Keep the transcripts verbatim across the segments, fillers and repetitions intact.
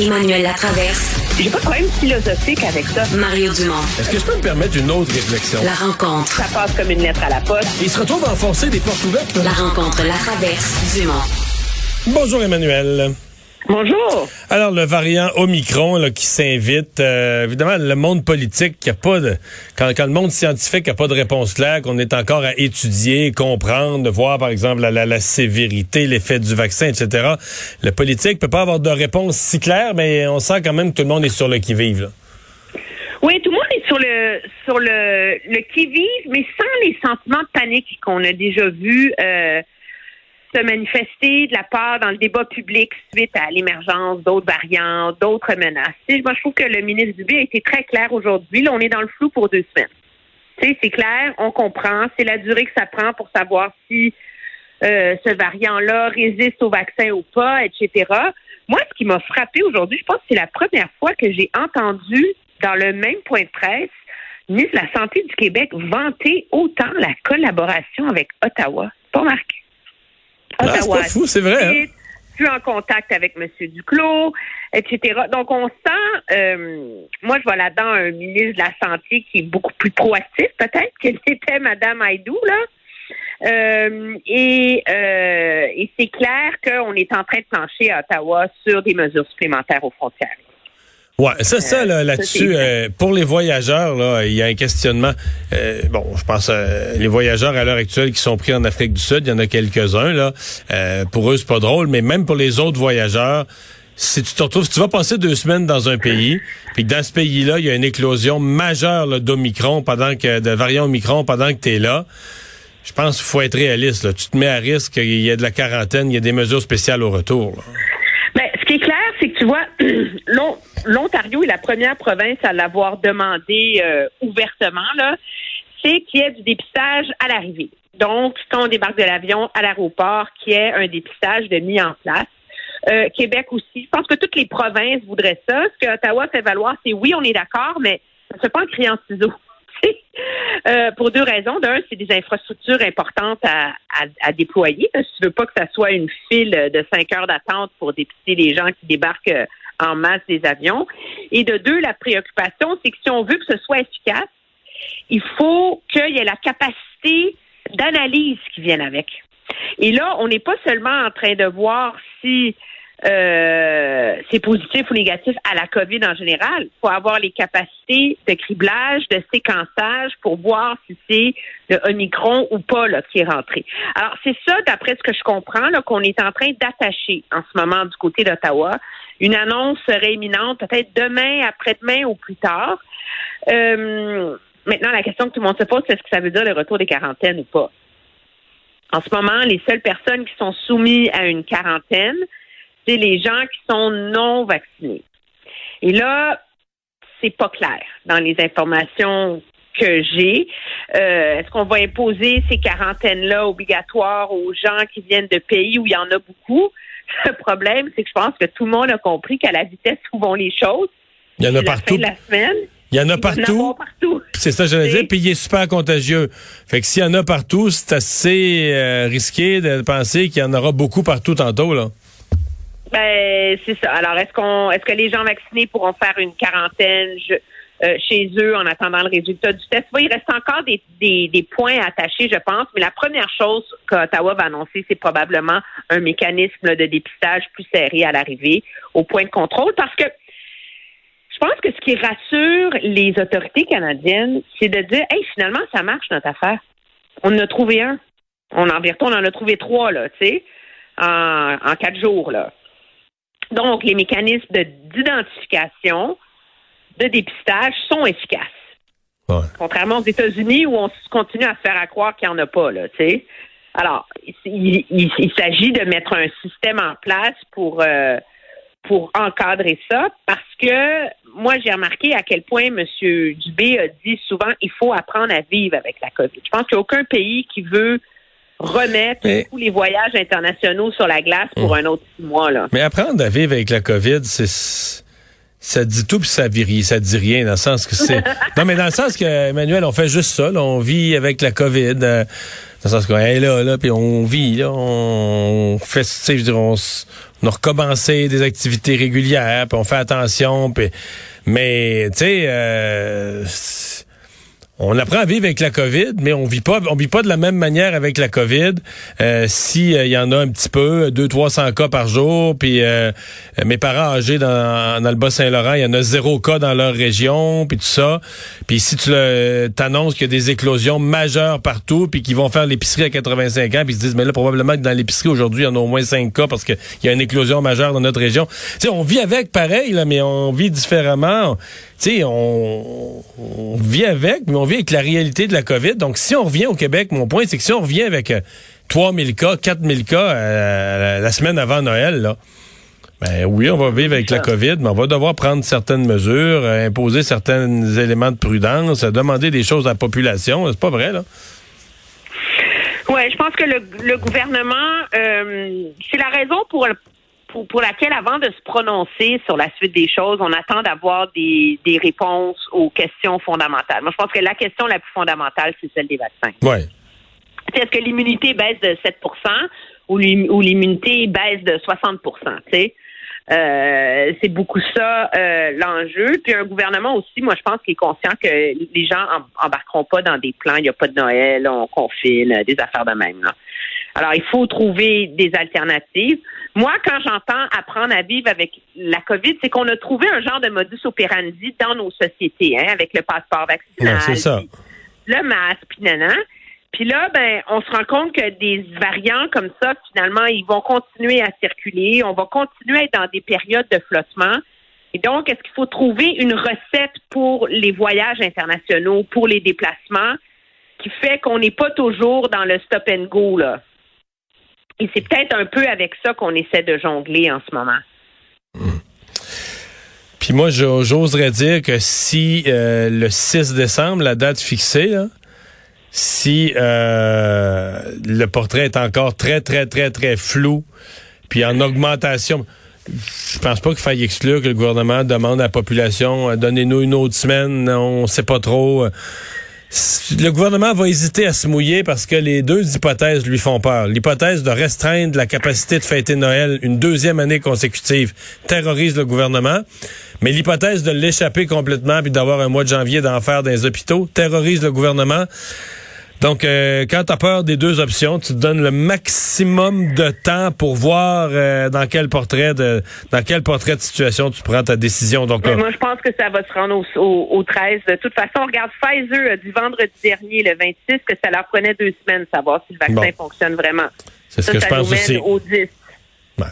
Emmanuelle Latraverse. J'ai pas de problème philosophique avec ça. Mario Dumont. Est-ce que je peux me permettre une autre réflexion? La rencontre. Ça passe comme une lettre à la poste. Et il se retrouve à enfoncer des portes ouvertes. La rencontre Latraverse Dumont. Bonjour Emmanuelle. Bonjour. Alors, le variant Omicron là, qui s'invite, euh, évidemment, le monde politique, qui a pas de, quand, quand le monde scientifique n'a pas de réponse claire, qu'on est encore à étudier, comprendre, voir, par exemple, la, la, la sévérité, l'effet du vaccin, et cetera. Le politique peut pas avoir de réponse si claire, mais on sent quand même que tout le monde est sur le qui-vive. Là. Oui, tout le monde est sur le sur le, le qui-vive, mais sans les sentiments de panique qu'on a déjà vus euh, se manifester de la part dans le débat public suite à l'émergence d'autres variants, d'autres menaces. Moi, je trouve que le ministre Dubé a été très clair aujourd'hui. Là, on est dans le flou pour deux semaines. Tu sais, c'est clair, on comprend. C'est la durée que ça prend pour savoir si euh, ce variant-là résiste au vaccin ou pas, et cetera. Moi, ce qui m'a frappé aujourd'hui, je pense que c'est la première fois que j'ai entendu dans le même point de presse le ministre de la Santé du Québec vanter autant la collaboration avec Ottawa. Pas remarqué. Ah, c'est pas fou, c'est vrai. Hein? Tu es en contact avec M. Duclos, et cetera. Donc, on sent, euh, moi, je vois là-dedans un ministre de la Santé qui est beaucoup plus proactif, peut-être, que c'était Mme Aïdou, là. Euh, et, euh, et c'est clair qu'on est en train de plancher à Ottawa sur des mesures supplémentaires aux frontières. Ouais, ça, ça là, là-dessus, euh, pour les voyageurs, là, il y a un questionnement. Euh, bon, je pense euh, les voyageurs à l'heure actuelle qui sont pris en Afrique du Sud, il y en a quelques-uns là. Euh, pour eux, c'est pas drôle, mais même pour les autres voyageurs, si tu te retrouves, si tu vas passer deux semaines dans un pays, puis que dans ce pays-là, il y a une éclosion majeure là, d'Omicron pendant que de variant Omicron pendant que t'es là. Je pense qu'il faut être réaliste. Là. Tu te mets à risque. Il y a de la quarantaine, il y a des mesures spéciales au retour. Là. Ce qui est clair, c'est que tu vois, l'Ontario est la première province à l'avoir demandé euh, ouvertement, là, c'est qu'il y ait du dépistage à l'arrivée. Donc, quand on débarque de l'avion à l'aéroport, qu'il y ait un dépistage de mis en place. Euh, Québec aussi. Je pense que toutes les provinces voudraient ça. Ce que Ottawa fait valoir, c'est oui, on est d'accord, mais ça ne se fait pas en criant ciseaux. euh, pour deux raisons. D'un, c'est des infrastructures importantes à, à, à déployer. Si tu veux pas que ça soit une file de cinq heures d'attente pour dépister les gens qui débarquent en masse des avions. Et de deux, la préoccupation, c'est que si on veut que ce soit efficace, il faut qu'il y ait la capacité d'analyse qui vienne avec. Et là, on n'est pas seulement en train de voir si Euh, c'est positif ou négatif à la COVID en général. Il faut avoir les capacités de criblage, de séquençage pour voir si c'est le Omicron ou pas là, qui est rentré. Alors, c'est ça, d'après ce que je comprends, là, qu'on est en train d'attacher en ce moment du côté d'Ottawa. Une annonce serait imminente, peut-être demain, après-demain ou plus tard. Euh, maintenant, la question que tout le monde se pose, c'est ce que ça veut dire le retour des quarantaines ou pas. En ce moment, les seules personnes qui sont soumises à une quarantaine, c'est les gens qui sont non vaccinés. Et là, c'est pas clair dans les informations que j'ai. Euh, est-ce qu'on va imposer ces quarantaines-là obligatoires aux gens qui viennent de pays où il y en a beaucoup? Le problème, c'est que je pense que tout le monde a compris qu'à la vitesse où vont les choses, il y en a partout. La fin de la semaine, il y en a partout. partout. C'est ça que j'allais dire. Puis il est super contagieux. Fait que s'il y en a partout, c'est assez euh, risqué de penser qu'il y en aura beaucoup partout tantôt, là. Ben, c'est ça. Alors, est-ce qu'on, est-ce que les gens vaccinés pourront faire une quarantaine je, euh, chez eux en attendant le résultat du test? Oui, il reste encore des, des, des points à attacher, je pense. Mais la première chose qu'Ottawa va annoncer, c'est probablement un mécanisme de dépistage plus serré à l'arrivée au point de contrôle. Parce que je pense que ce qui rassure les autorités canadiennes, c'est de dire, hey, finalement, ça marche notre affaire. On en a trouvé un. On en vient, on en a trouvé trois, là, tu sais, en, en quatre jours, là. Donc, les mécanismes de, d'identification, de dépistage sont efficaces. Ouais. Contrairement aux États-Unis où on continue à se faire à croire qu'il n'y en a pas, là, tu sais. Alors, il, il, il s'agit de mettre un système en place pour, euh, pour encadrer ça parce que moi, j'ai remarqué à quel point M. Dubé a dit souvent il faut apprendre à vivre avec la COVID. Je pense qu'il n'y a aucun pays qui veut remettre mais, tous les voyages internationaux sur la glace pour hum. un autre six mois. Là. Mais apprendre à vivre avec la COVID, c'est, ça dit tout puis ça, virie, ça dit rien, dans le sens que c'est... non, mais dans le sens que, Emmanuelle, on fait juste ça, là, on vit avec la COVID. Euh, Dans le sens qu'on est là, là, puis on vit, là, on fait, tu sais, je dirais, on, on a recommencé des activités régulières, puis on fait attention, puis... Mais, tu sais, euh, on apprend à vivre avec la COVID, mais on vit pas, on vit pas de la même manière avec la COVID. Euh, si euh, y en a un petit peu, deux, trois cents cas par jour, puis euh, mes parents âgés dans, dans le Bas-Saint-Laurent, il y en a zéro cas dans leur région, puis tout ça. Puis si tu le, t'annonces qu'il y a des éclosions majeures partout, puis qu'ils vont faire l'épicerie à quatre-vingt-cinq ans, puis ils se disent, mais là, probablement que dans l'épicerie, aujourd'hui, il y en a au moins cinq cas parce qu'il y a une éclosion majeure dans notre région. Tu sais, on vit avec pareil, là, mais on vit différemment. Tu sais, on, on vit avec, mais on vit avec la réalité de la COVID. Donc, si on revient au Québec, mon point, c'est que si on revient avec trois mille cas, quatre mille cas euh, la semaine avant Noël, là, ben oui, on va vivre avec la COVID, mais on va devoir prendre certaines mesures, euh, imposer certains éléments de prudence, demander des choses à la population. C'est pas vrai, là? Oui, je pense que le, le gouvernement, euh, c'est la raison pour... le... pour laquelle, avant de se prononcer sur la suite des choses, on attend d'avoir des, des réponses aux questions fondamentales. Moi, je pense que la question la plus fondamentale, c'est celle des vaccins. Ouais. Est-ce que l'immunité baisse de sept pour cent ou l'immunité baisse de soixante pour cent? Tu sais? Euh, c'est beaucoup ça euh, l'enjeu. Puis un gouvernement aussi, moi je pense qu'il est conscient que les gens embarqueront pas dans des plans, il n'y a pas de Noël, on confine, des affaires de même. Là. Alors il faut trouver des alternatives. Moi, quand j'entends apprendre à vivre avec la COVID, c'est qu'on a trouvé un genre de modus operandi dans nos sociétés, hein, avec le passeport vaccinal, ouais, c'est ça. Puis le masque, puis nanan. Puis là, ben, on se rend compte que des variants comme ça, finalement, ils vont continuer à circuler. On va continuer à être dans des périodes de flottement. Et donc, est-ce qu'il faut trouver une recette pour les voyages internationaux, pour les déplacements, qui fait qu'on n'est pas toujours dans le stop and go, là? Et c'est peut-être un peu avec ça qu'on essaie de jongler en ce moment. Mmh. Puis moi, j'oserais dire que si euh, le six décembre, la date fixée, là, si euh, le portrait est encore très, très, très, très flou, puis en augmentation, je pense pas qu'il faille exclure que le gouvernement demande à la population euh, « Donnez-nous une autre semaine, on sait pas trop ». Le gouvernement va hésiter à se mouiller parce que les deux hypothèses lui font peur. L'hypothèse de restreindre la capacité de fêter Noël une deuxième année consécutive terrorise le gouvernement, mais l'hypothèse de l'échapper complètement puis d'avoir un mois de janvier d'enfer dans les hôpitaux terrorise le gouvernement. Donc, euh, quand t'as peur des deux options, tu te donnes le maximum de temps pour voir euh, dans quel portrait de dans quel portrait de situation tu prends ta décision. Donc, là, moi, je pense que ça va se rendre au, au, au treize. De toute façon, regarde, Pfizer a dit vendredi dernier, le vingt-six, que ça leur prenait deux semaines de savoir si le vaccin bon. fonctionne vraiment. C'est ce ça, que ça je pense aussi. Au dix. Ouais.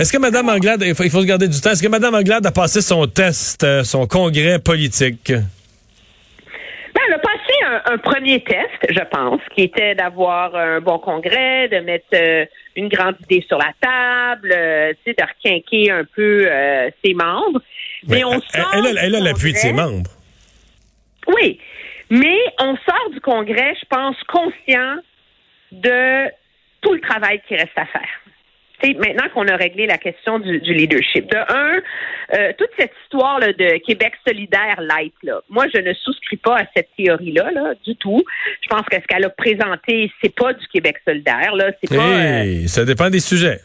Est-ce que Mme Anglade, il faut, il faut se garder du temps, est-ce que Mme Anglade a passé son test, euh, son congrès politique? Elle a passé un, un premier test, je pense, qui était d'avoir un bon congrès, de mettre euh, une grande idée sur la table, euh, tu sais, de requinquer un peu euh, ses membres. Mais, mais on sort elle, elle, elle a l'appui de ses membres. Oui, mais on sort du congrès, je pense, conscient de tout le travail qui reste à faire. T'sais, maintenant qu'on a réglé la question du, du leadership, de un, euh, toute cette histoire là, de Québec solidaire light, là, moi je ne souscris pas à cette théorie-là là, du tout. Je pense que ce qu'elle a présenté, c'est pas du Québec solidaire. Là, c'est pas, hey, euh... Ça dépend des sujets.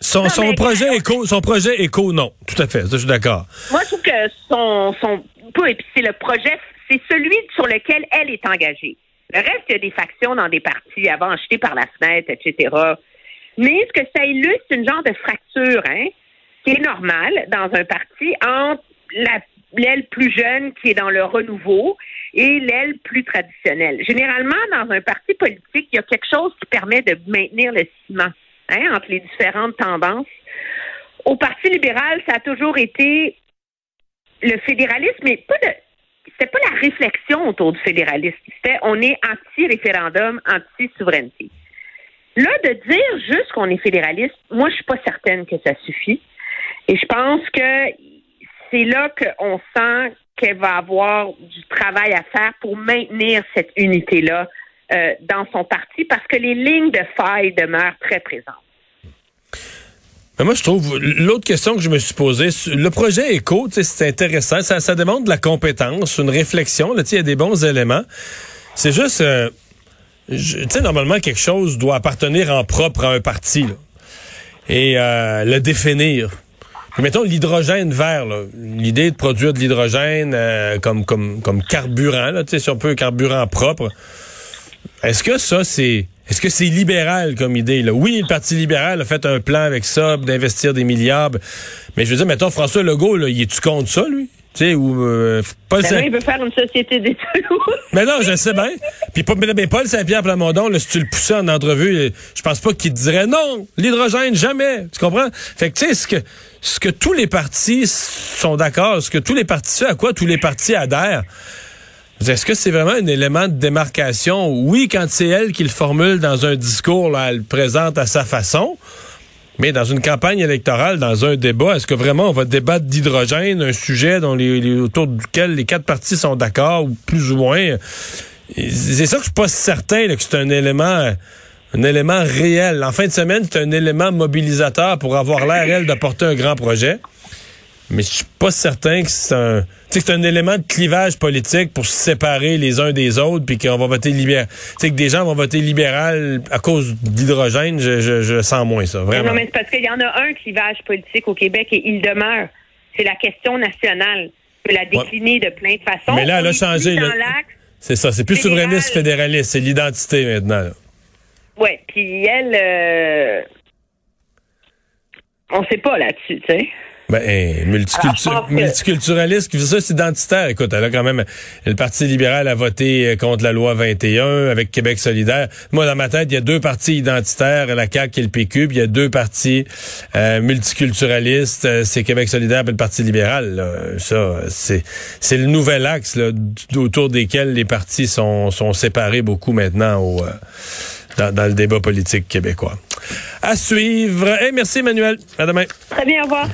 Son, non, son mais... projet éco, son projet éco, non, tout à fait, ça, je suis d'accord. Moi je trouve que son, son, et puis c'est le projet, c'est celui sur lequel elle est engagée. Le reste, il y a des factions dans des partis avant, jetées par la fenêtre, et cetera. Mais ce que ça illustre, c'est une genre de fracture, hein, qui est normale dans un parti entre la, l'aile plus jeune qui est dans le renouveau et l'aile plus traditionnelle. Généralement, dans un parti politique, il y a quelque chose qui permet de maintenir le ciment, hein, entre les différentes tendances. Au Parti libéral, ça a toujours été le fédéralisme, mais pas de, c'était pas la réflexion autour du fédéralisme. C'était on est anti-référendum, anti-souveraineté. Là, de dire juste qu'on est fédéraliste, moi, je suis pas certaine que ça suffit. Et je pense que c'est là qu'on sent qu'elle va avoir du travail à faire pour maintenir cette unité-là euh, dans son parti, parce que les lignes de faille demeurent très présentes. Mais moi, je trouve, l'autre question que je me suis posée, le projet éco, c'est intéressant, ça, ça demande de la compétence, une réflexion, il y a des bons éléments. C'est juste... Euh, Tu sais, normalement, quelque chose doit appartenir en propre à un parti, là, et euh, le définir. Puis, mettons, l'hydrogène vert, là, l'idée de produire de l'hydrogène euh, comme comme comme carburant, là, tu sais, si on peut, carburant propre. Est-ce que ça, c'est... Est-ce que c'est libéral comme idée, là? Oui, le Parti libéral a fait un plan avec ça, d'investir des milliards. Mais je veux dire, mettons, François Legault, là, il est-tu contre ça, lui? Tu sais, ou... Euh, Paul ben Saint- oui, il peut faire une société d'études. Mais non, je sais bien. Puis ben, Paul Saint-Pierre Plamondon, là, si tu le poussais en entrevue, je pense pas qu'il te dirait non, l'hydrogène, jamais. Tu comprends? Fait que, tu sais, ce que, ce que tous les partis sont d'accord, ce que tous les partis, ce à quoi tous les partis adhèrent, est-ce que c'est vraiment un élément de démarcation? Oui, quand c'est elle qui le formule dans un discours, là, elle le présente à sa façon, mais dans une campagne électorale, dans un débat, est-ce que vraiment on va débattre d'hydrogène, un sujet dont les, les, autour duquel les quatre partis sont d'accord, ou plus ou moins? C'est ça que je suis pas certain là, que c'est un élément, un élément réel. En fin de semaine, c'est un élément mobilisateur pour avoir l'air, elle, d'apporter un grand projet. Mais je suis pas certain que c'est un, tu sais, que c'est un élément de clivage politique pour se séparer les uns des autres, puis qu'on va voter libéral. Tu sais, que des gens vont voter libéral à cause d'hydrogène, je, je, je sens moins ça, vraiment. Non, mais c'est parce qu'il y en a un clivage politique au Québec et il demeure. C'est la question nationale. On peut la décliner ouais. de plein de façons. Mais là, elle a changé. Là, c'est ça, c'est plus fédéral. Souverainiste, fédéraliste, c'est l'identité maintenant. Oui, puis elle, euh... on ne sait pas là-dessus, tu sais. Ben, hey, multicultu- Alors, que... multiculturaliste qui fait ça, c'est identitaire. Écoute, elle a quand même, le Parti libéral a voté contre la loi vingt et un avec Québec solidaire. Moi, dans ma tête, il y a deux partis identitaires, la C A Q et le P Q, puis il y a deux partis euh, multiculturalistes, c'est Québec solidaire et le Parti libéral. Là. Ça, c'est, c'est le nouvel axe là, autour desquels les partis sont, sont séparés beaucoup maintenant au, euh, dans, dans le débat politique québécois. À suivre. Hey, merci, Emmanuelle. À demain. Très bien, au revoir.